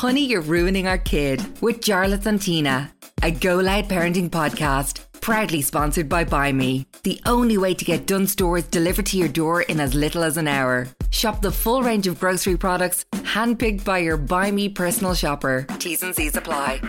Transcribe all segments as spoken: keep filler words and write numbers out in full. Honey, You're Ruining Our Kid with Jarlath and Tina, a Go Loud parenting podcast proudly sponsored by Buy Me, the only way to get Dunnes Stores delivered to your door in as little as an hour. Shop the full range of grocery products handpicked by your Buy Me personal shopper. T's and C's apply.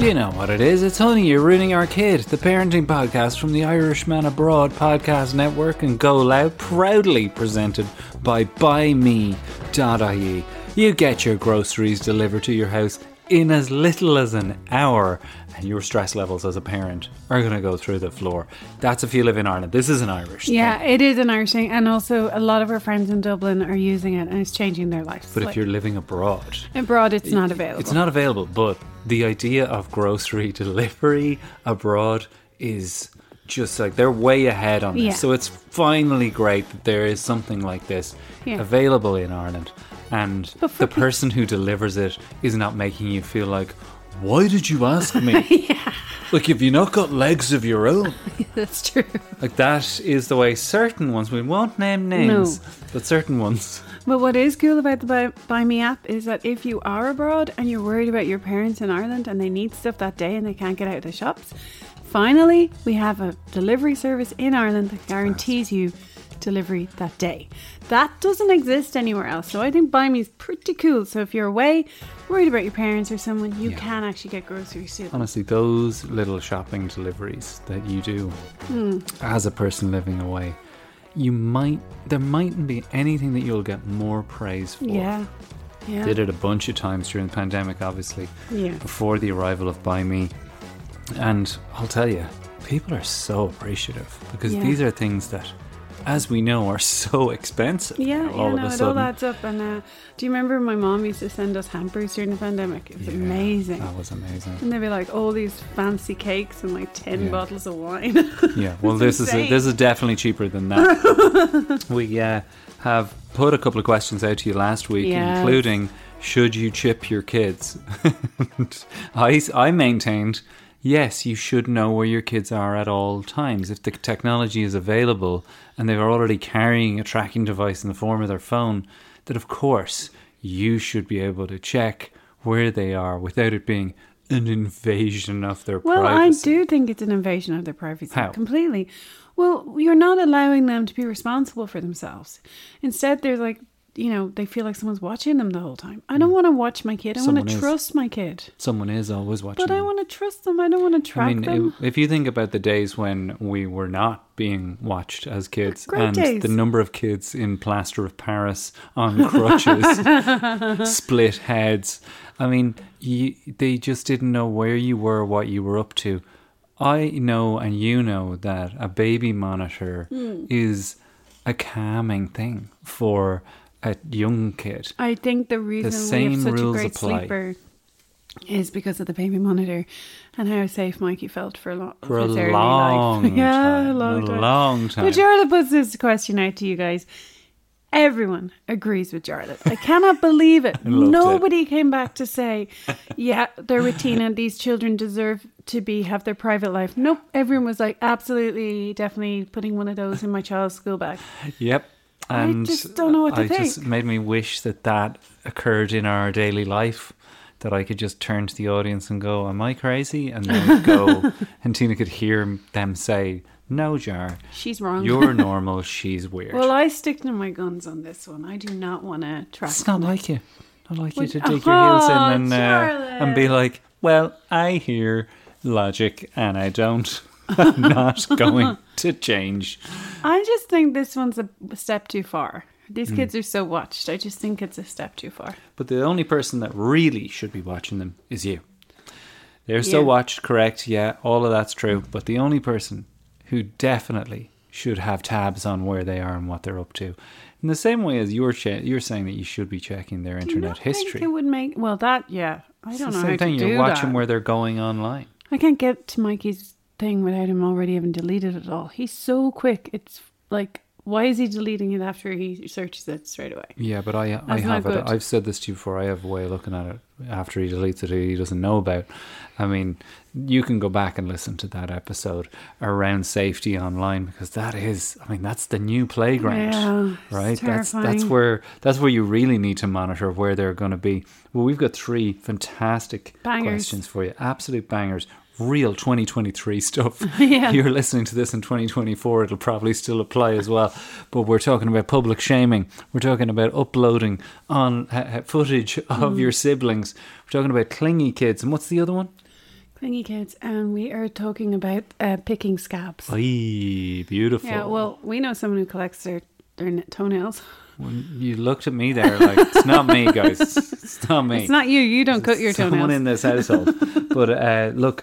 You know what it is, it's Honey, You're Ruining Our Kid, the parenting podcast from the Irishman Abroad podcast network and Go Loud, proudly presented by buy me dot I E. You get your groceries delivered to your house in as little as an hour, and your stress levels as a parent are going to go through the floor. That's if you live in Ireland. This is an Irish yeah, thing. Yeah, it is an Irish thing, and also a lot of our friends in Dublin are using it, and it's changing their lives. But like, if you're living abroad... Abroad, it's not available. It's not available, but the idea of grocery delivery abroad is... just like they're way ahead on this. Yeah. So it's finally great that there is something like this yeah. available in Ireland. And the person who delivers it is not making you feel like, why did you ask me? yeah. Like, have you not got legs of your own? That's true. Like, that is the way certain ones, we won't name names, no. but certain ones. But what is cool about the Buy, Buy Me app is that if you are abroad and you're worried about your parents in Ireland and they need stuff that day and they can't get out of the shops... Finally, we have a delivery service in Ireland that guarantees you delivery that day. That doesn't exist anywhere else. So I think Buy Me is pretty cool. So if you're away, worried about your parents or someone, you yeah. can actually get groceries too. Honestly, those little shopping deliveries that you do mm. as a person living away, you might there mightn't be anything that you'll get more praise for. Yeah. yeah. Did it a bunch of times during the pandemic, obviously. Yeah. Before the arrival of Buy Me. And I'll tell you, people are so appreciative because yeah. these are things that, as we know, are so expensive. Yeah, all yeah, of no, a sudden. It all adds up. And uh, do you remember my mom used to send us hampers during the pandemic? It was yeah, amazing. That was amazing. And they'd be like all these fancy cakes and like ten yeah. bottles of wine. yeah, well, this is a, this is definitely cheaper than that. we uh, have put a couple of questions out to you last week, yeah. including should you chip your kids? I I maintained. Yes, you should know where your kids are at all times. If the technology is available and they're already carrying a tracking device in the form of their phone, then of course you should be able to check where they are without it being an invasion of their well, privacy. Well, I do think it's an invasion of their privacy. How? Completely. Well, you're not allowing them to be responsible for themselves. Instead, they're like... you know, they feel like someone's watching them the whole time. I don't want to watch my kid. I want to trust my kid. Someone is always watching them. But I want to trust them. I don't want to track I mean, them. If you think about the days when we were not being watched as kids Great and days. The number of kids in plaster of Paris on crutches, split heads. I mean, you, they just didn't know where you were, what you were up to. I know and you know that a baby monitor mm. is a calming thing for... a young kid. I think the reason the same we have such a great apply. sleeper is because of the baby monitor and how safe Mikey felt for a lot for a long life. yeah, time. Yeah, a long time. A long time. But Jarlath puts this question out to you guys. Everyone agrees with Jarlath. I cannot believe it. Nobody it. came back to say, yeah, they're with Tina. These children deserve to be have their private life. Nope. Everyone was like, absolutely, definitely putting one of those in my child's school bag. Yep. And I just don't know what to I think. It just made me wish that that occurred in our daily life, that I could just turn to the audience and go, am I crazy? And then go, and Tina could hear them say, no, Jar. She's wrong. You're normal. She's weird. Well, I stick to my guns on this one. I do not want to track It's not them. like you. Not like well, you to dig oh, your heels in and, uh, and be like, well, I hear logic and I don't. I'm not going to change. I just think this one's a step too far. These mm. kids are so watched. I just think it's a step too far. But the only person that really should be watching them is you. They're yeah. so watched, correct? Yeah, all of that's true. But the only person who definitely should have tabs on where they are and what they're up to, in the same way as you're che- you're saying that you should be checking their internet history. I think it would make well that yeah. I it's don't the know. Same how thing. To you're do watching that. Where they're going online. I can't get to Mikey's thing without him already having deleted it all. He's so quick. It's like Why is he deleting it after he searches it straight away? Yeah, but I That's I have it. I've said this to you before. I have a way of looking at it after he deletes it he doesn't know about. I mean, you can go back and listen to that episode around safety online, because that is, I mean, that's the new playground, yeah, right? That's that's where that's where you really need to monitor where they're going to be. Well, we've got three fantastic bangers. questions for you. Absolute bangers. Real twenty twenty-three stuff. Yeah. You're listening to this in twenty twenty-four, it'll probably still apply as well. But we're talking about public shaming. We're talking about uploading on uh, footage of mm. your siblings. We're talking about clingy kids. And what's the other one? Clingy kids. And um, we are talking about uh, picking scabs. Aye, beautiful. Yeah, well, we know someone who collects their, their toenails. Well, you looked at me there like, it's not me, guys. It's not me. It's not you. You don't cut your toenails. Someone in this household. But uh, look...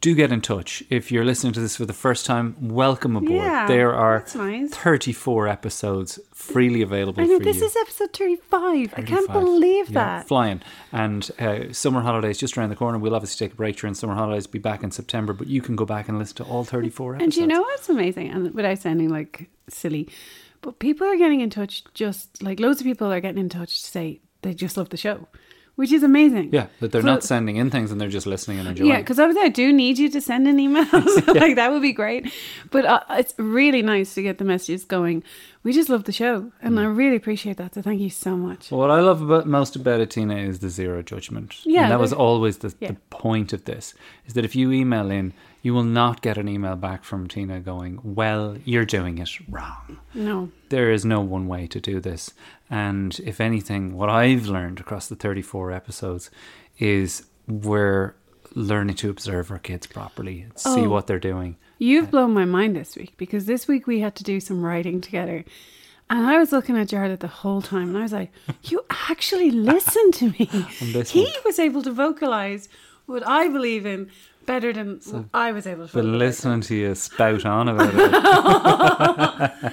do get in touch. If you're listening to this for the first time, welcome aboard. Yeah, there are nice. thirty-four episodes freely available I know, for this you. This is episode thirty-five. thirty-five. I can't believe yeah, that. Flying. And uh, summer holidays just around the corner. We'll obviously take a break during summer holidays, be back in September, but you can go back and listen to all thirty-four episodes. And you know what's amazing? And without sounding like silly, but people are getting in touch, just like loads of people are getting in touch to say they just love the show. Which is amazing. Yeah, that they're so, not sending in things and they're just listening and enjoying. Yeah, because obviously I do need you to send in emails. Like, yeah. That would be great. But uh, it's really nice to get the messages going. We just love the show. And mm. I really appreciate that. So thank you so much. Well, what I love about, most about it, Tina, is the zero judgment. Yeah. And that was always the, yeah. the point of this, is that if you email in, you will not get an email back from Tina going, well, you're doing it wrong. No. There is no one way to do this. And if anything, what I've learned across the thirty-four episodes is we're learning to observe our kids properly and oh, see what they're doing. You've uh, blown my mind this week, because this week we had to do some writing together. And I was looking at Jarlath the whole time and I was like, you actually listen to me. He was able to vocalise what I believe in. Better than so, I was able to. But listening to you spout on about it. But I was like,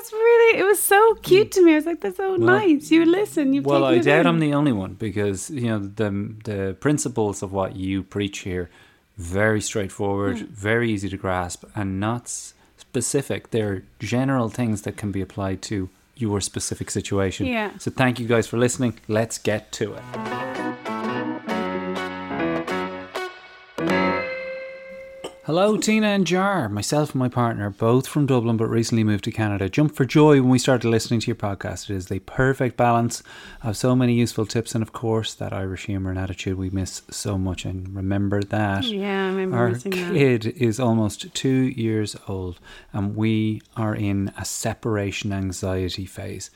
that's really, it was so cute to me. I was like, that's so well, nice. You listen. You've well, I doubt in. I'm the only one, because, you know, the the principles of what you preach here, very straightforward, mm. very easy to grasp, and not specific. They're general things that can be applied to your specific situation. Yeah. So thank you guys for listening. Let's get to it. Hello, Tina and Jar. Myself and my partner, both from Dublin but recently moved to Canada, jumped for joy when we started listening to your podcast. It is the perfect balance of so many useful tips and, of course, that Irish humour and attitude we miss so much. And remember that. Yeah, I remember Our missing that. Our kid is almost two years old and we are in a separation anxiety phase.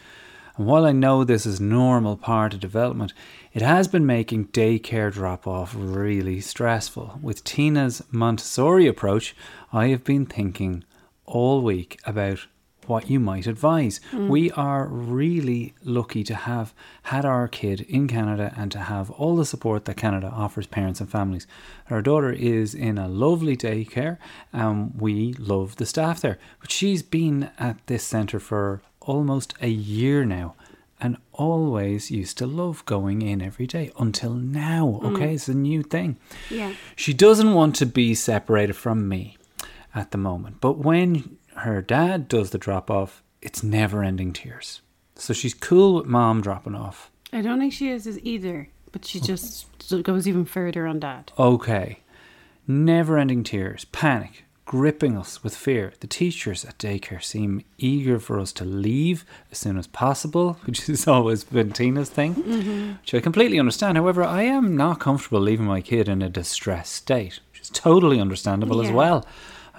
And while I know this is a normal part of development, it has been making daycare drop-off really stressful. With Tina's Montessori approach, I have been thinking all week about what you might advise. Mm. We are really lucky to have had our kid in Canada and to have all the support that Canada offers parents and families. Our daughter is in a lovely daycare and we love the staff there. But she's been at this centre for almost a year now and always used to love going in every day until now. Okay, mm. It's a new thing. Yeah. She doesn't want to be separated from me at the moment, but when her dad does the drop off, it's never ending tears. So she's cool with mom dropping off. I don't think she is either, but she just okay. goes even further on dad. Okay. Never ending tears, panic gripping us with fear. The teachers at daycare seem eager for us to leave as soon as possible, which has always been Tina's thing, mm-hmm. which I completely understand. However, I am not comfortable leaving my kid in a distressed state, which is totally understandable yeah. as well.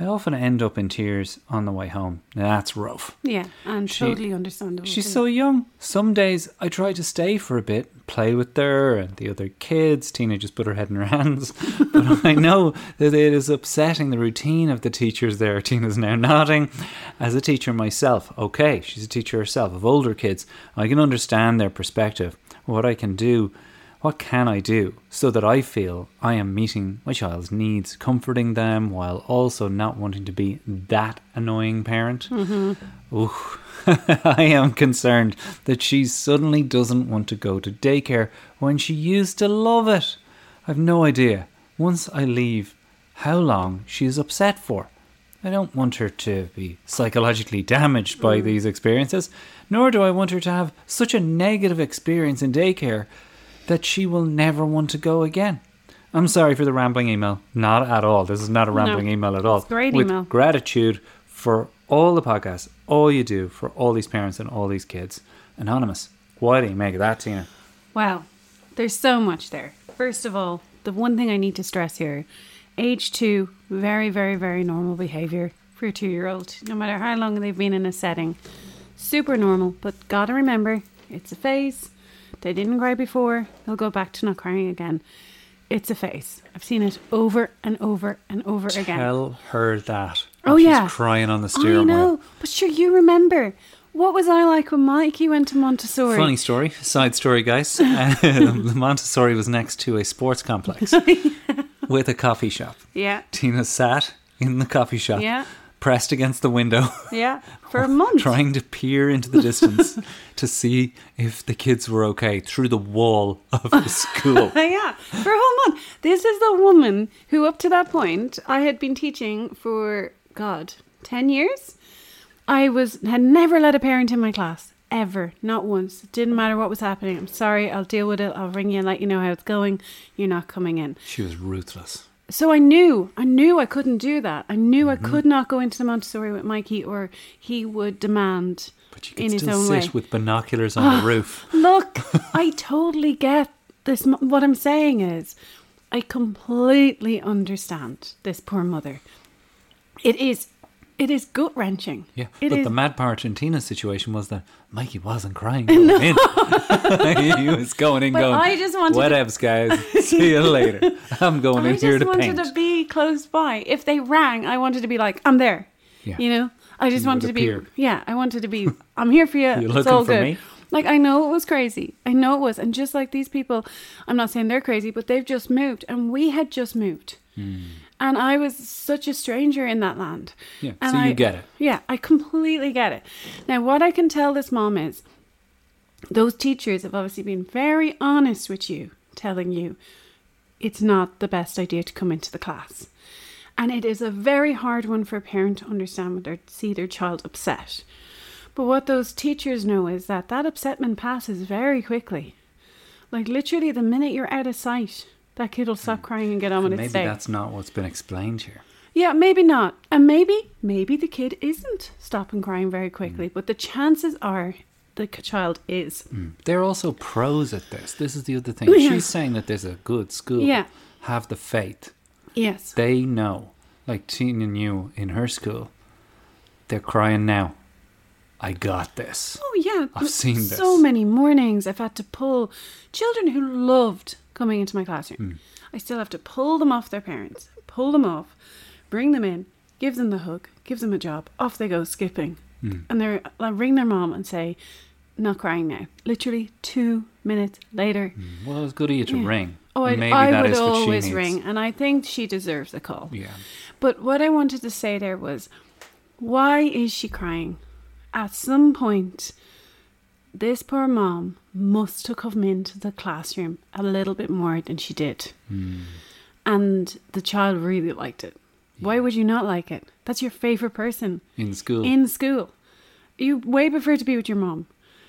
I often end up in tears on the way home. Now, that's rough. Yeah, and she, totally understandable. She's too. so young. Some days I try to stay for a bit, play with her and the other kids. Tina just put her head in her hands. But I know that it is upsetting the routine of the teachers there. Tina's now nodding. As a teacher myself, okay, she's a teacher herself of older kids. I can understand their perspective. What I can do, what can I do so that I feel I am meeting my child's needs, comforting them while also not wanting to be that annoying parent? Mm-hmm. Ooh. I am concerned that she suddenly doesn't want to go to daycare when she used to love it. I've no idea, once I leave, how long she is upset for. I don't want her to be psychologically damaged by mm. these experiences, nor do I want her to have such a negative experience in daycare that she will never want to go again. I'm sorry for the rambling email. Not at all. This is not a rambling no, email at all. It's a great With email. Gratitude for all the podcasts, all you do for all these parents and all these kids. Anonymous. Why do you make of that, Tina? Wow. There's so much there. First of all, the one thing I need to stress here, age two, very, very, very normal behaviour for a two-year-old, no matter how long they've been in a setting. Super normal, but gotta remember, it's a phase. They didn't cry before. They'll go back to not crying again. It's a phase. I've seen it over and over and over Tell again. Tell her that. Oh, she's yeah. She's crying on the steering wheel. I know, wheel. But sure, you remember. What was I like when Mikey went to Montessori? Funny story. Side story, guys. um, Montessori was next to a sports complex yeah. with a coffee shop. Yeah. Tina sat in the coffee shop, yeah. pressed against the window. Yeah, for a month. Trying to peer into the distance to see if the kids were okay through the wall of the school. yeah, for a whole month. This is the woman who up to that point I had been teaching for, God, ten years? I was had never let a parent in my class, ever, not once. It didn't matter what was happening. I'm sorry, I'll deal with it. I'll ring you and let you know how it's going. You're not coming in. She was ruthless. So I knew, I knew I couldn't do that. I knew mm-hmm. I could not go into the Montessori with Mikey or he would demand but you could in his own way. But you can still sit with binoculars on oh, the roof. Look, I totally get this. What I'm saying is, I completely understand this poor mother. It is It is gut-wrenching. Yeah, it but is. The mad part in Tina's situation was that Mikey wasn't crying going no. in. He was going in but going, I just wanted what ups, guys? See you later. I'm going I in here to paint. I just wanted to be close by. If they rang, I wanted to be like, I'm there. Yeah. You know? I just you wanted to appear. be, yeah, I wanted to be, I'm here for you. You're looking it's all for good. me? Like, I know it was crazy. I know it was. And just like these people, I'm not saying they're crazy, but they've just moved. And we had just moved. Mm. And I was such a stranger in that land. Yeah, and so you I, get it. Yeah, I completely get it. Now, what I can tell this mom is, those teachers have obviously been very honest with you, telling you it's not the best idea to come into the class. And it is a very hard one for a parent to understand when they see their child upset. But what those teachers know is that that upsetment passes very quickly. Like literally the minute you're out of sight, that kid will stop crying and get on with its day. Maybe that's not what's been explained here. Yeah, maybe not. And maybe, maybe the kid isn't stopping crying very quickly. Mm. But the chances are the child is. Mm. They're also pros at this. This is the other thing. Yeah. She's saying that there's a good school. Yeah. Have the faith. Yes. They know. Like Tina knew in her school, they're crying now. I got this. Oh, yeah. I've seen this. So many mornings I've had to pull children who loved coming into my classroom. Mm. I still have to pull them off their parents, pull them off, bring them in, give them the hug, give them a job. Off they go skipping. Mm. And they're, I ring their mom and say, not crying now. Literally two minutes later. Mm. Well, it's good of you to yeah. ring. Oh, I'd, Maybe I that would is what always she needs. ring. And I think she deserves a call. Yeah. But what I wanted to say there was, why is she crying? At some point, this poor mom must have come into the classroom a little bit more than she did. Mm. And the child really liked it. Yeah. Why would you not like it? That's your favourite person. In school. In school. You way prefer to be with your mom.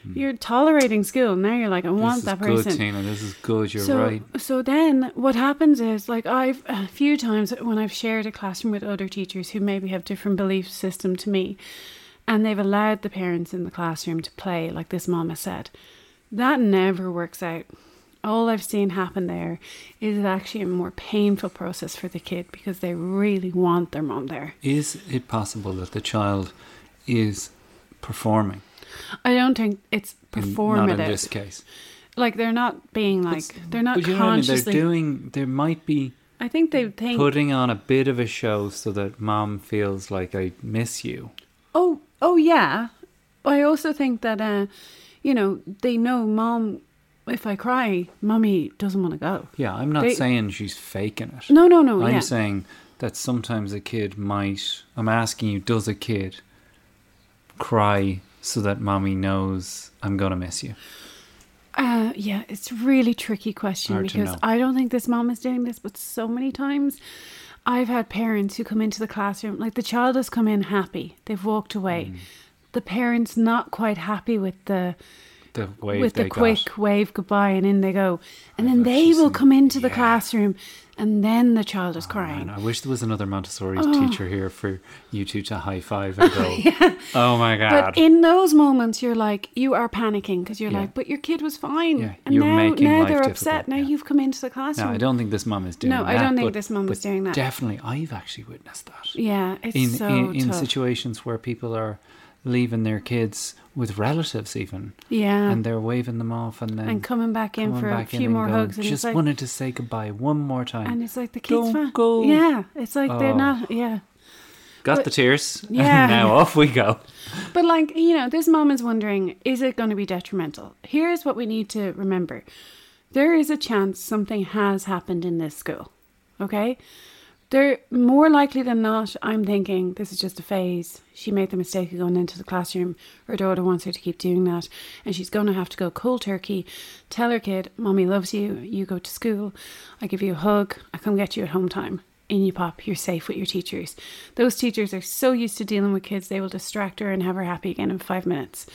Mm. You're tolerating school. Now you're like, I this want that person. This is good, Tina. This is good. You're so, right. So then what happens is, like I've a few times when I've shared a classroom with other teachers who maybe have different belief system to me, and they've allowed the parents in the classroom to play, like this mama said. That never works out. All I've seen happen there is actually a more painful process for the kid because they really want their mom there. Is it possible that the child is performing? I don't think it's performative. Not in this case. Like they're not being like, but, they're not but you consciously. Know what I mean? They're doing, there might be I think they think putting on a bit of a show so that mom feels like I miss you. Oh, Oh, yeah. I also think that, uh, you know, they know mom, if I cry, mommy doesn't want to go. Yeah, I'm not they, saying she's faking it. No, no, no. I'm yeah. saying that sometimes a kid might, I'm asking you, does a kid cry so that mommy knows I'm going to miss you? Uh, yeah, it's a really tricky question Hard because I don't think this mom is doing this, but so many times I've had parents who come into the classroom, like the child has come in happy, they've walked away. Mm. The parents not quite happy with the the wave with the quick got. wave goodbye, and in they go. And I then they will saying, come into the yeah. classroom, and then the child is oh, crying. Man, I wish there was another Montessori oh. teacher here for you two to high five and go, yeah. oh my God. But in those moments, you're like, you are panicking because you're yeah. like, but your kid was fine. Yeah. And you're now, making now life they're difficult. upset. Now yeah. you've come into the classroom. No, I don't think this mum is doing no, that. No, I don't think but, this mum is doing that. Definitely, I've actually witnessed that. Yeah, it's in, so in, in tough. situations where people are leaving their kids with relatives even. Yeah. And they're waving them off and then... And coming back in coming for back a few more hugs. And just like, wanted to say goodbye one more time. And it's like the kids... Don't fan. go. Yeah. It's like oh. they're not... Yeah. Got but, the tears. Yeah. And now off we go. But like, you know, this mom is wondering, is it going to be detrimental? Here's what we need to remember. There is a chance something has happened in this school. Okay? They're more likely than not, I'm thinking, this is just a phase. She made the mistake of going into the classroom. Her daughter wants her to keep doing that. And she's going to have to go cold turkey. Tell her kid, Mommy loves you. You go to school. I give you a hug. I come get you at home time. In you pop. You're safe with your teachers. Those teachers are so used to dealing with kids, they will distract her and have her happy again in five minutes.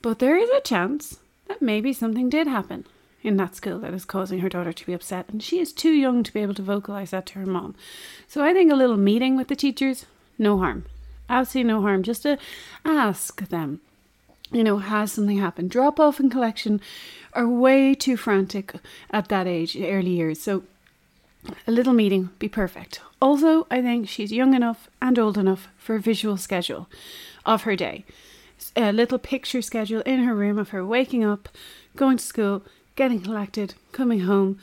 But there is a chance that maybe something did happen in that school that is causing her daughter to be upset, and she is too young to be able to vocalise that to her mom. So I think a little meeting with the teachers, no harm, absolutely no harm, just to ask them, you know, has something happened? Drop off and collection are way too frantic at that age, early years, so a little meeting would be perfect. Also, I think she's young enough and old enough for a visual schedule of her day, a little picture schedule in her room of her waking up, going to school, getting collected, coming home,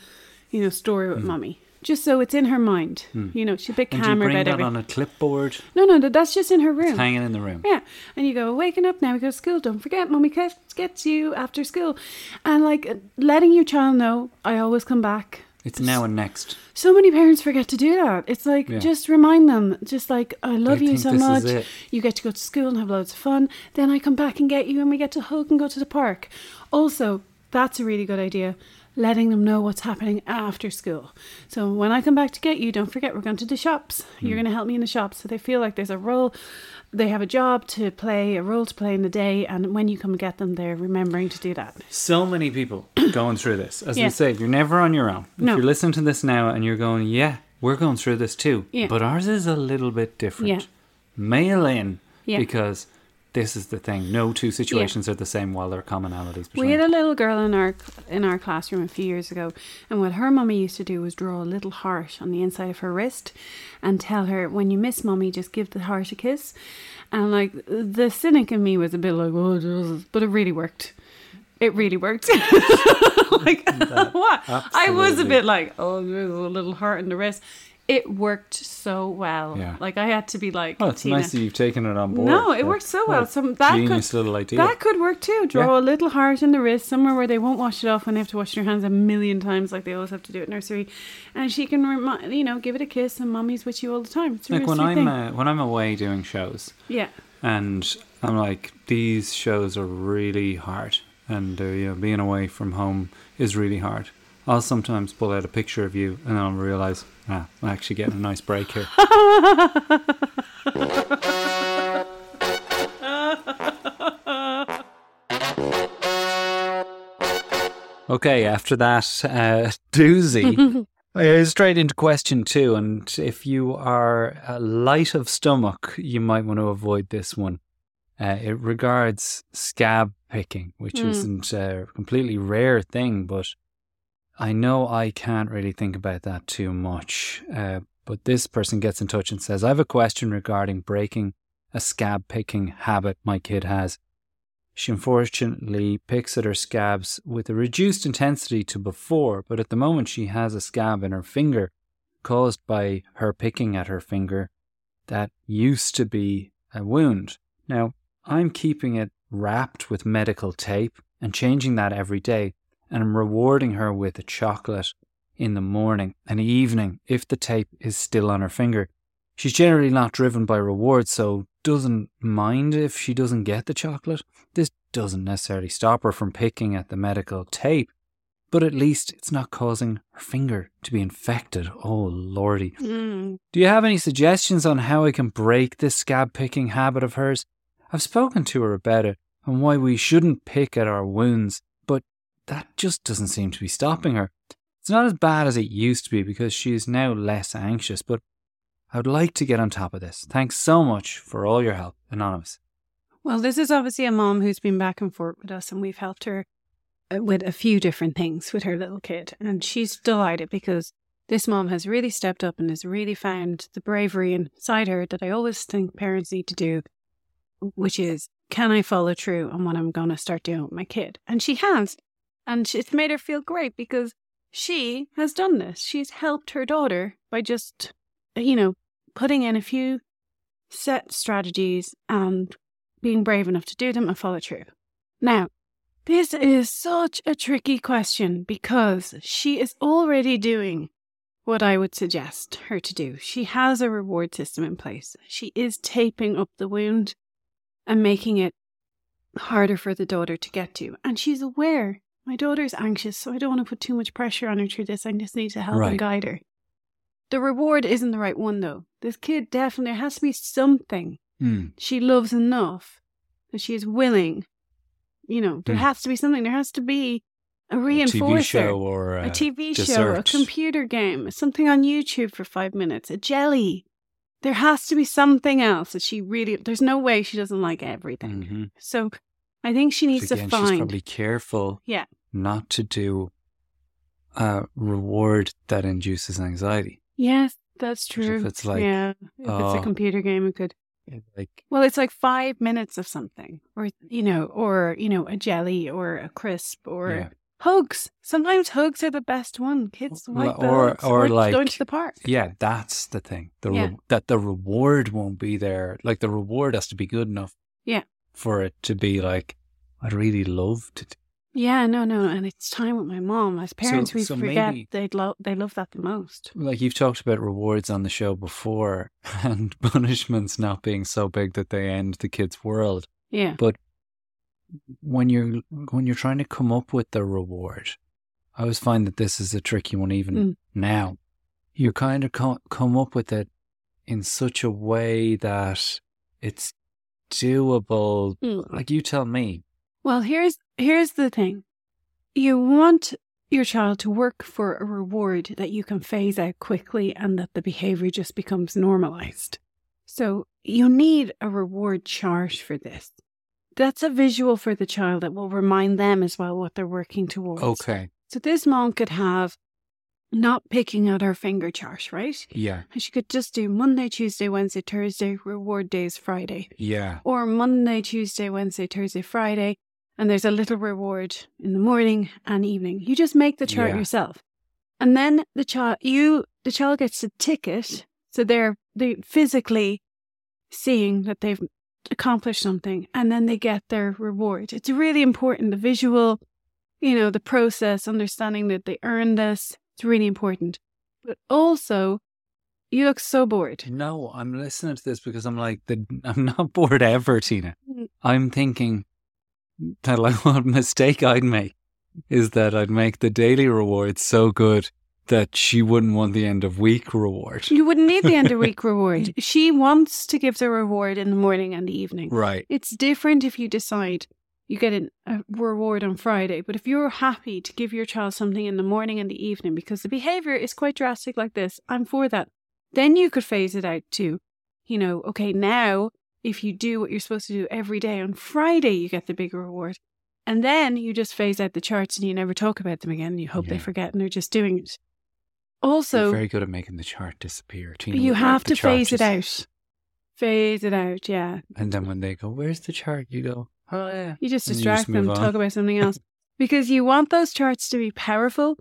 you know, story with mm. Mommy. Just so it's in her mind. Mm. You know, she's a bit calmer about everything. And do you bring that on a clipboard? No, no, that's just in her room. It's hanging in the room. Yeah. And you go, waking up, now we go to school. Don't forget, Mommy gets you after school. And like letting your child know, I always come back. It's now and next. So many parents forget to do that. It's like, yeah. just remind them. Just like, I love they you so much. You get to go to school and have loads of fun. Then I come back and get you and we get to hug and go to the park. Also, that's a really good idea, letting them know what's happening after school. So when I come back to get you, don't forget, we're going to the shops. Mm. You're going to help me in the shops. So they feel like there's a role, they have a job to play, a role to play in the day. And when you come get them, they're remembering to do that. So many people going through this. As yeah. we say, you're never on your own. If no. you're listening to this now and you're going, yeah, we're going through this too. Yeah. But ours is a little bit different. Yeah. Mail in yeah. because... This is the thing. No two situations yeah. are the same while there are commonalities between. We had a little girl in our in our classroom a few years ago, and what her mummy used to do was draw a little heart on the inside of her wrist and tell her, when you miss Mummy, just give the heart a kiss. And like the cynic in me was a bit like, oh, but it really worked. It really worked. Like, what? Absolutely. I was a bit like, oh, there's a little heart in the wrist. It worked so well. Yeah. Like I had to be like, oh, it's Tina. Nice that you've taken it on board. No, it yeah. worked so well. Some that genius could, little idea. That could work too. Draw yeah. a little heart in the wrist somewhere where they won't wash it off when they have to wash their hands a million times, like they always have to do at nursery. And she can, remi- you know, give it a kiss, and Mummy's with you all the time. It's a like really when sweet I'm thing. Uh, when I'm away doing shows. Yeah. And I'm like, these shows are really hard, and uh, you know, being away from home is really hard. I'll sometimes pull out a picture of you and I'll realise, ah, I'm actually getting a nice break here. Okay, after that uh, doozy, uh, straight into question two. And if you are light of stomach, you might want to avoid this one. Uh, it regards scab picking, which mm. isn't a completely rare thing, but... I know I can't really think about that too much, uh, but this person gets in touch and says, I have a question regarding breaking a scab-picking habit my kid has. She unfortunately picks at her scabs with a reduced intensity to before, but at the moment she has a scab in her finger caused by her picking at her finger that used to be a wound. Now, I'm keeping it wrapped with medical tape and changing that every day. And I'm rewarding her with a chocolate in the morning and evening if the tape is still on her finger. She's generally not driven by rewards, so doesn't mind if she doesn't get the chocolate. This doesn't necessarily stop her from picking at the medical tape, but at least it's not causing her finger to be infected. Oh, lordy. Mm. Do you have any suggestions on how I can break this scab-picking habit of hers? I've spoken to her about it and why we shouldn't pick at our wounds, but that just doesn't seem to be stopping her. It's not as bad as it used to be because she is now less anxious, but I would like to get on top of this. Thanks so much for all your help, Anonymous. Well, this is obviously a mom who's been back and forth with us, and we've helped her with a few different things with her little kid. And she's delighted because this mom has really stepped up and has really found the bravery inside her that I always think parents need to do, which is, can I follow through on what I'm going to start doing with my kid? And she has. And it's made her feel great because she has done this. She's helped her daughter by just, you know, putting in a few set strategies and being brave enough to do them and follow through. Now, this is such a tricky question because she is already doing what I would suggest her to do. She has a reward system in place. She is taping up the wound and making it harder for the daughter to get to. And she's aware, my daughter's anxious, so I don't want to put too much pressure on her through this. I just need to help right. and guide her. The reward isn't the right one, though. This kid definitely, there has to be something mm. she loves enough that she is willing. You know, there mm. has to be something. There has to be a reinforcer. A T V show or a, a T V dessert. show, a computer game, something on YouTube for five minutes, a jelly. There has to be something else that she really, there's no way she doesn't like everything. Mm-hmm. So I think she needs Again, to find. She's probably careful yeah. not to do a reward that induces anxiety. Yes, that's true. If it's like, yeah, if uh, it's a computer game, it could. Like, well, it's like five minutes of something, or you know, or you know, a jelly, or a crisp, or yeah. hugs. Sometimes hugs are the best one. Kids like the or hugs. or, or like going to the park. Yeah, that's the thing. The yeah. re- that the reward won't be there. Like the reward has to be good enough. Yeah. For it to be like, I'd really love to. Do. Yeah, no, no, and it's time with my mom. As parents, so, we so forget they lo- they love that the most. Like you've talked about rewards on the show before and punishments not being so big that they end the kid's world. Yeah. But when you're, when you're trying to come up with the reward, I always find that this is a tricky one even mm. now. You kind of co- come up with it in such a way that it's doable. Mm. Like you tell me. Well, here's here's the thing. You want your child to work for a reward that you can phase out quickly and that the behavior just becomes normalized. So you need a reward chart for this. That's a visual for the child that will remind them as well what they're working towards. Okay. So this mom could have not picking out her finger chart, right? Yeah. And she could just do Monday, Tuesday, Wednesday, Thursday, reward days, Friday. Yeah. Or Monday, Tuesday, Wednesday, Thursday, Friday. And there's a little reward in the morning and evening. You just make the chart yeah. yourself. And then the child you the child gets a ticket. So they're they physically seeing that they've accomplished something, and then they get their reward. It's really important. The visual, you know, the process, understanding that they earned this. It's really important. But also, you look so bored. No, I'm listening to this because I'm like, the, I'm not bored ever, Tina. I'm thinking... that like what mistake I'd make is that I'd make the daily reward so good that she wouldn't want the end of week reward. You wouldn't need the end of week reward. She wants to give the reward in the morning and the evening. Right. It's different if you decide you get an, a reward on Friday, but if you're happy to give your child something in the morning and the evening because the behavior is quite drastic like this, I'm for that. Then you could phase it out to, you know, okay, now if you do what you're supposed to do every day, on Friday you get the big reward. And then you just phase out the charts and you never talk about them again. You hope yeah. they forget and they're just doing it. Also... you're very good at making the chart disappear. Tina, you have to phase it out. Phase it out, yeah. And then when they go, where's the chart? You go, oh yeah. You just distract you just them, talk about something else. Because you want those charts to be powerful.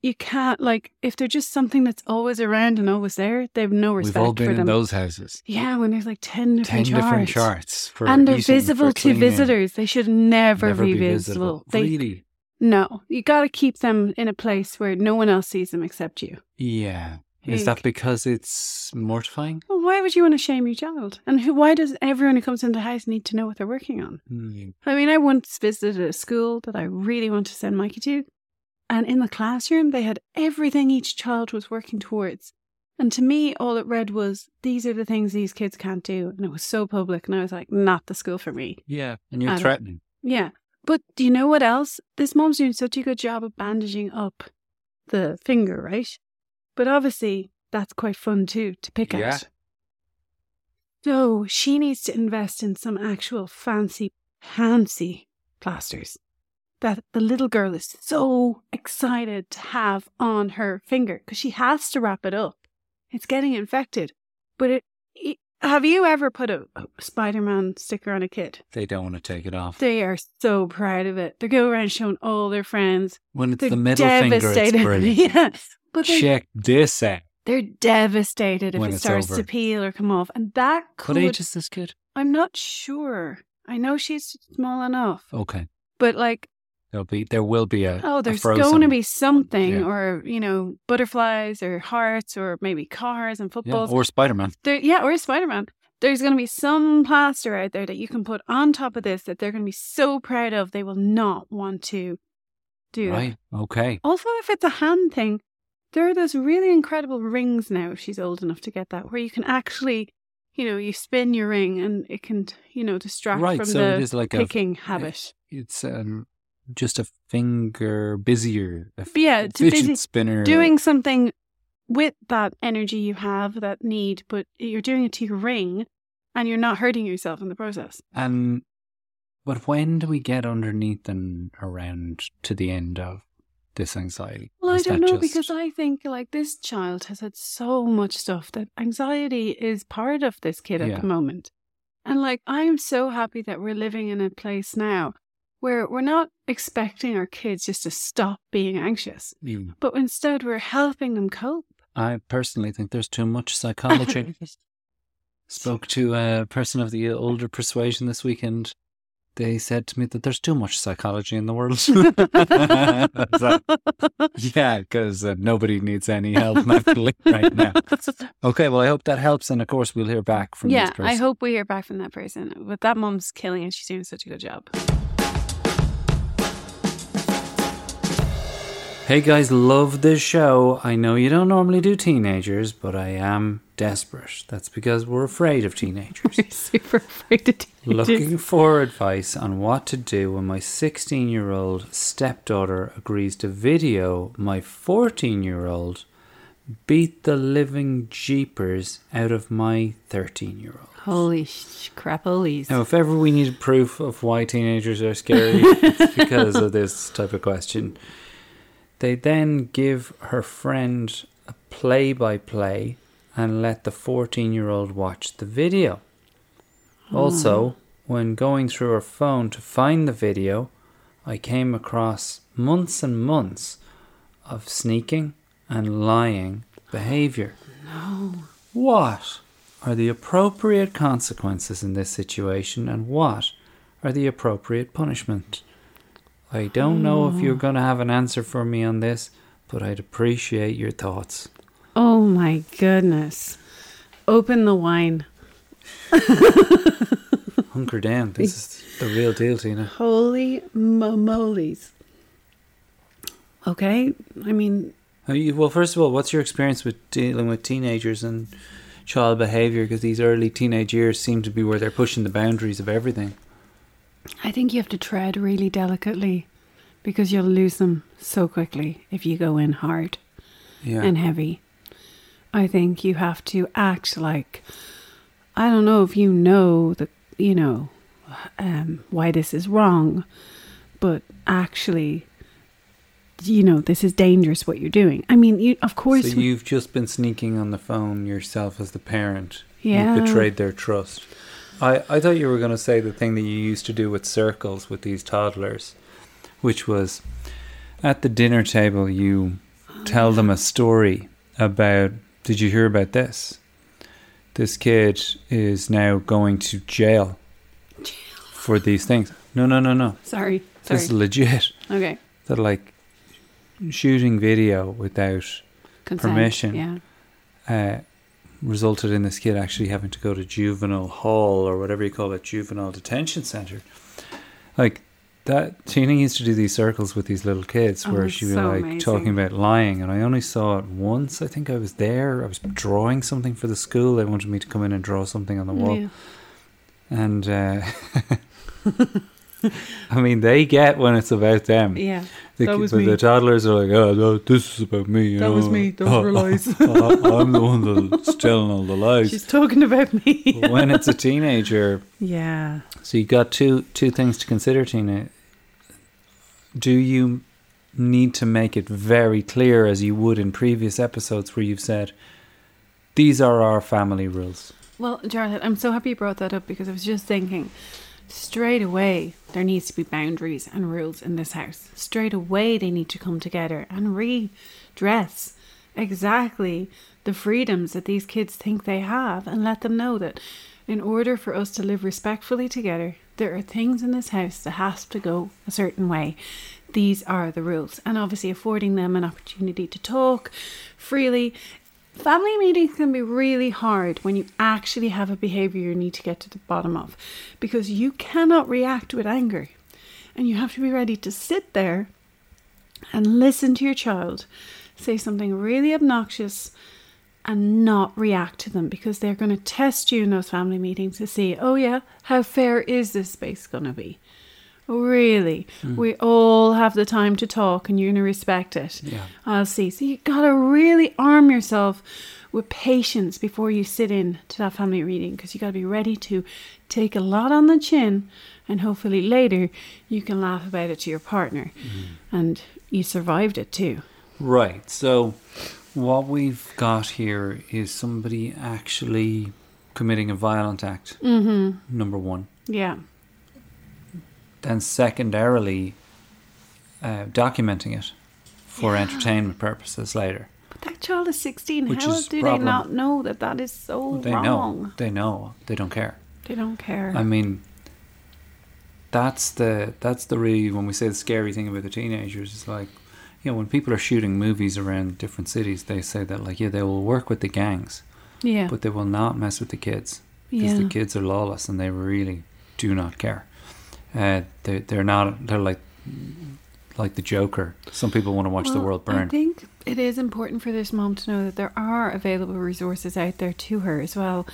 You can't, like, if they're just something that's always around and always there, they have no respect for them. We've all been in them. those houses. Yeah, when there's like ten different ten charts. ten different charts. For and they're eating, visible to visitors. They should never, never be, be visible. visible. They, really? No. You got to keep them in a place where no one else sees them except you. Yeah. Like, is that because it's mortifying? Well, why would you want to shame your child? And who, why does everyone who comes into the house need to know what they're working on? Mm. I mean, I once visited a school that I really want to send Mikey to. And in the classroom, they had everything each child was working towards. And to me, all it read was, these are the things these kids can't do. And it was so public. And I was like, not the school for me. Yeah. And you're and, threatening. Yeah. But do you know what else? This mom's doing such a good job of bandaging up the finger, right? But obviously, that's quite fun too, to pick yeah. at. So she needs to invest in some actual fancy, fancy plasters that the little girl is so excited to have on her finger because she has to wrap it up. It's getting infected. But it, it, have you ever put a Spider-Man sticker on a kid? They don't want to take it off. They are so proud of it. They go around showing all their friends. When it's they're the middle devastated. Finger, it's brilliant. Yes. But check this out. They're devastated if when it starts over. To peel or come off. And that could... What age is this kid? I'm not sure. I know she's small enough. Okay. But like... There'll be, there will be a Oh, there's a going to be something yeah. or, you know, butterflies or hearts or maybe cars and footballs. Yeah, or Spider-Man. There, yeah, or Spider-Man. There's going to be some plaster out there that you can put on top of this that they're going to be so proud of they will not want to do. Right, okay. Also, if it's a hand thing, there are those really incredible rings now, if she's old enough to get that, where you can actually... You know, you spin your ring and it can, you know, distract right, from so the it is like picking a, habit. It's um, just a finger busier, a yeah, it's fidget busy spinner. Doing something with that energy you have, that need, but you're doing it to your ring and you're not hurting yourself in the process. Um, but when do we get underneath and around to the end of this anxiety? Well, is I don't know, just... because I think like this child has had so much stuff that anxiety is part of this kid yeah. at the moment. And like, I'm so happy that we're living in a place now where we're not expecting our kids just to stop being anxious, mm. but instead we're helping them cope. I personally think there's too much psychology. Spoke to a person of the older persuasion this weekend. They said to me that there's too much psychology in the world. So, yeah, because uh, nobody needs any help mentally right now. Okay, well, I hope that helps. And of course, we'll hear back from yeah, this person. Yeah, I hope we hear back from that person. But that mom's killing it. She's doing such a good job. Hey guys, love this show. I know you don't normally do teenagers, but I am desperate. That's because we're afraid of teenagers. We're super afraid of teenagers. Looking for advice on what to do when my sixteen-year-old stepdaughter agrees to video my fourteen-year-old beat the living jeepers out of my thirteen-year-old. Holy sh- crapolies. Now, if ever we need proof of why teenagers are scary, it's because of this type of question. They then give her friend a play-by-play and let the fourteen-year-old watch the video. Oh. Also, when going through her phone to find the video, I came across months and months of sneaking and lying behaviour. No. What are the appropriate consequences in this situation and what are the appropriate punishment? I don't know if you're going to have an answer for me on this, but I'd appreciate your thoughts. Oh my goodness. Open the wine. Hunker down. This is the real deal, Tina. Holy moles. Okay. I mean... Well, first of all, what's your experience with dealing with teenagers and child behaviour? Because these early teenage years seem to be where they're pushing the boundaries of everything. I think you have to tread really delicately because you'll lose them so quickly if you go in hard yeah. and heavy. I think you have to act like, I don't know if you know, the, you know um, why this is wrong, but actually, you know, this is dangerous what you're doing. I mean, you of course... So you've just been sneaking on the phone yourself as the parent. Yeah. You've betrayed their trust. I, I thought you were going to say the thing that you used to do with circles with these toddlers, which was at the dinner table, you tell them a story about, did you hear about this? This kid is now going to jail for these things. No, no, no, no. Sorry. Sorry. This is legit. Okay. That like shooting video without consent, permission. Yeah. Uh, resulted in this kid actually having to go to juvenile hall or whatever you call it, juvenile detention centre. Like, That Tina used to do these circles with these little kids where oh, she was so like amazing. talking about lying, and I only saw it once. I think I was there. I was drawing something for the school. They wanted me to come in and draw something on the wall, yeah. and uh, I mean they get when it's about them. Yeah, the, that was but me. The toddlers are like, "Oh, no, this is about me." You that know? was me. Those oh, were lies. oh, I'm the one that's telling all the lies. She's talking about me. But when it's a teenager, yeah. So you got two two things to consider, Tina. Do you need to make it very clear, as you would in previous episodes where you've said, these are our family rules? Well, Jarlath, I'm so happy you brought that up, because I was just thinking, straight away, there needs to be boundaries and rules in this house. Straight away, they need to come together and redress exactly the freedoms that these kids think they have, and let them know that in order for us to live respectfully together, there are things in this house that has to go a certain way. These are the rules. And obviously affording them an opportunity to talk freely. Family meetings can be really hard when you actually have a behaviour you need to get to the bottom of, because you cannot react with anger. And you have to be ready to sit there and listen to your child say something really obnoxious and not react to them, because they're going to test you in those family meetings to see, oh yeah, how fair is this space going to be? Really? Mm. We all have the time to talk and you're going to respect it. Yeah. I'll see. So you got to really arm yourself with patience before you sit in to that family reading, because you got to be ready to take a lot on the chin, and hopefully later you can laugh about it to your partner. Mm. And you survived it too. Right. So what we've got here is somebody actually committing a violent act, mm-hmm. number one. Yeah. Then secondarily, uh, documenting it for yeah. entertainment purposes later. But that child is sixteen. Which How is do problem. They not know that that is so well, they wrong? Know. They know. They don't care. They don't care. I mean, that's the, that's the really, when we say the scary thing about the teenagers, it's like, you know, when people are shooting movies around different cities, they say that, like, yeah, they will work with the gangs, yeah, but they will not mess with the kids, because yeah. the kids are lawless and they really do not care. Uh, they they're not they're like like the Joker. Some people want to watch well, the world burn. I think it is important for this mom to know that there are available resources out there to her as well,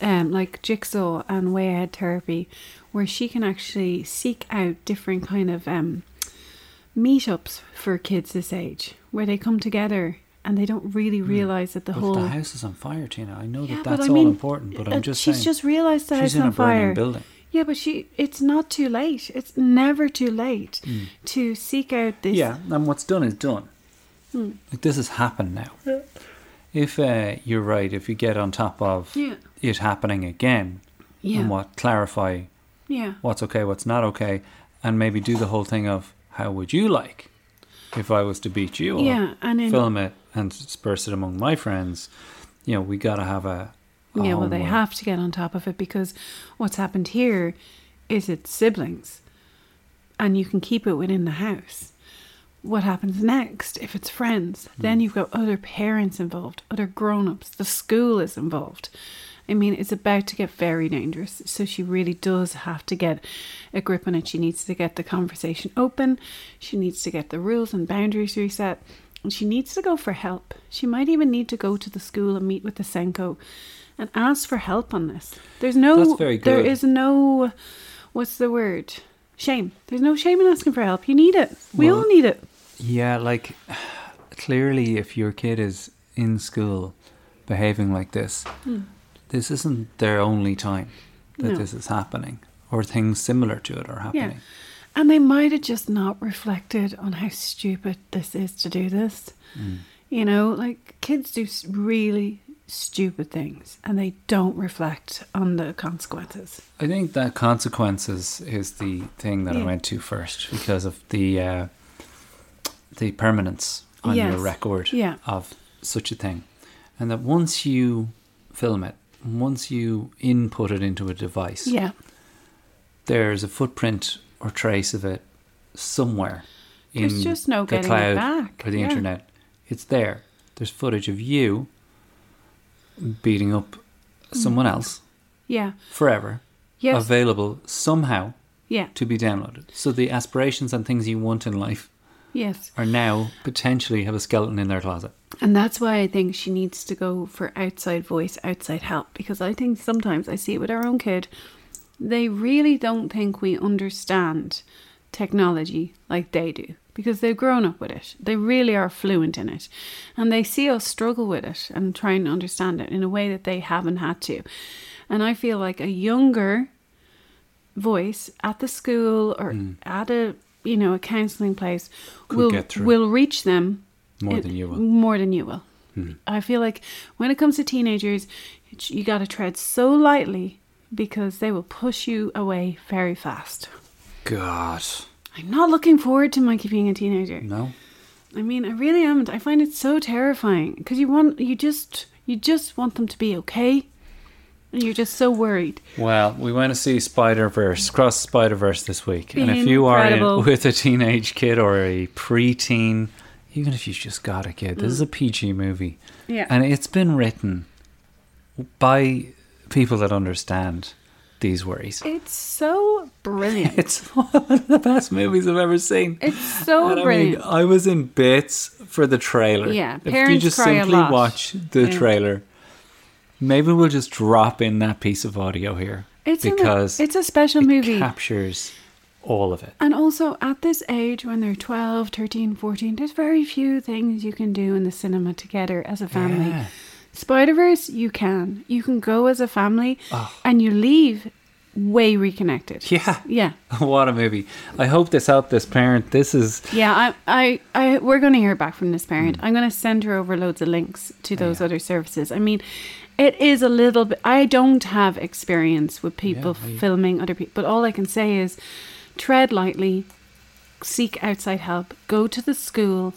um, like Jigsaw and Wayahead therapy, where she can actually seek out different kind of um. meetups for kids this age, where they come together and they don't really realise mm. that the but whole the house is on fire, Tina. I know yeah, that that's I mean, all important, but uh, I'm just she's saying she's just realised the house is on fire. She's in a burning building. Yeah, but she it's not too late. It's never too late mm. to seek out this. Yeah, and what's done is done. Mm. Like, this has happened now. Yeah. If uh, you're right, if you get on top of yeah. it happening again, yeah. and what clarify, yeah, what's okay, what's not okay, and maybe do the whole thing of, how would you like if I was to beat you, or yeah, and in, film it and disperse it among my friends? You know, we got to have a, a yeah, well, they where. have to get on top of it, because what's happened here is it's siblings and you can keep it within the house. What happens next if it's friends? Mm. Then you've got other parents involved, other grown-ups, the school is involved. I mean, it's about to get very dangerous. So she really does have to get a grip on it. She needs to get the conversation open. She needs to get the rules and boundaries reset. And she needs to go for help. She might even need to go to the school and meet with the SENCO and ask for help on this. There's no... That's very good. There is no... What's the word? Shame. There's no shame in asking for help. You need it. We well, all need it. Yeah, like, clearly if your kid is in school behaving like this... Hmm. This isn't their only time that no. this is happening, or things similar to it are happening. Yeah. And they might have just not reflected on how stupid this is to do this. Mm. You know, like, kids do really stupid things and they don't reflect on the consequences. I think that consequences is the thing that yeah. I went to first, because of the uh, the permanence on yes. your record yeah. of such a thing. And that once you film it, once you input it into a device, yeah. there's a footprint or trace of it somewhere in there's just no the cloud it back. or the yeah. internet. It's there. There's footage of you beating up someone else. Yeah. Forever. Yes. Available somehow yeah. to be downloaded. So the aspirations and things you want in life yes. are now potentially have a skeleton in their closet. And that's why I think she needs to go for outside voice, outside help, because I think sometimes I see it with our own kid. They really don't think we understand technology like they do because they've grown up with it. They really are fluent in it. And they see us struggle with it and try and understand it in a way that they haven't had to. And I feel like a younger voice at the school or mm. at a, you know, a counselling place Could will will reach them more in, than you will. More than you will. Mm. I feel like when it comes to teenagers, you got to tread so lightly because they will push you away very fast. God. I'm not looking forward to Mikey being a teenager. No. I mean, I really haven't. I find it so terrifying because you want, you just, you just want them to be okay. You're just so worried. Well, we went to see Spider-Verse, Cross Spider-Verse this week. Incredible. And if you are in with a teenage kid or a preteen, even if you've just got a kid, mm. this is a P G movie. Yeah. And it's been written by people that understand these worries. It's so brilliant. It's one of the best movies I've ever seen. It's so and brilliant. I mean, I was in bits for the trailer. Yeah, parents If you just cry simply a lot. watch the yeah. trailer... Maybe we'll just drop in that piece of audio here. It's because a, it's a special it movie. It captures all of it. And also at this age when they're twelve, thirteen, fourteen, there's very few things you can do in the cinema together as a family. Yeah. Spider-Verse, you can. You can go as a family oh. and you leave way reconnected. Yeah. Yeah. What a movie. I hope this helped this parent. This is... Yeah, I, I, I we're going to hear back from this parent. Mm. I'm going to send her over loads of links to those yeah. other services. I mean... It is a little bit... I don't have experience with people yeah, I, filming other people. But all I can say is tread lightly, seek outside help, go to the school,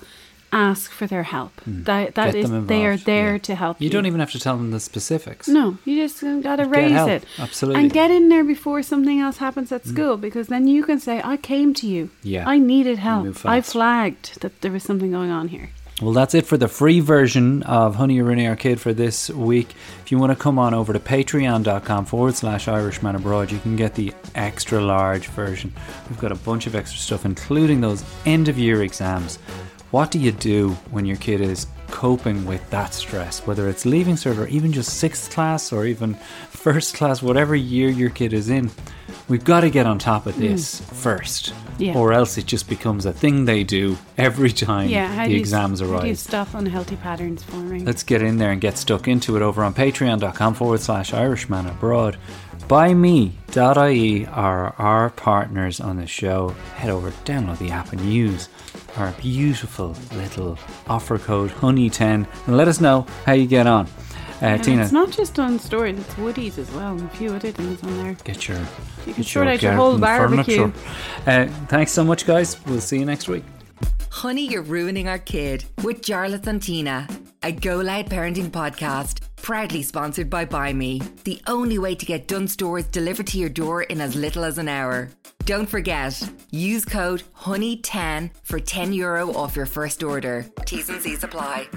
ask for their help. Mm, that that is, they are there yeah. to help you. You don't even have to tell them the specifics. No, you just got to raise help. it. Absolutely. And get in there before something else happens at school mm. because then you can say, I came to you. Yeah. I needed help. I flagged that there was something going on here. Well, that's it for the free version of Honey, You're Ruining Our Kid for this week. If you want to come on over to patreon dot com forward slash Irishman Abroad, you can get the extra large version. We've got a bunch of extra stuff, including those end of year exams. What do you do when your kid is coping with that stress? Whether it's leaving cert or even just sixth class or even first class, whatever year your kid is in, we've got to get on top of this mm. first. Yeah. Or else it just becomes a thing they do every time yeah, the exams arrive. Yeah, how do you stop unhealthy patterns forming? Let's get in there and get stuck into it over on patreon dot com forward slash Irishman Abroad. Buy Me dot I E are our partners on the show. Head over, download the app and use our beautiful little offer code honey ten and let us know how you get on. Uh, Tina, it's not just on stores, it's Woody's as well, and a few other things on there. Get your you can sort out your whole barbecue. Uh, thanks so much, guys. We'll see you next week. Honey, You're Ruining Our Kid with Jarlath and Tina, a Go Loud parenting podcast proudly sponsored by BuyMe, the only way to get Dunnes Stores delivered to your door in as little as an hour. Don't forget, use code honey ten for ten euro off your first order. T's and C's apply.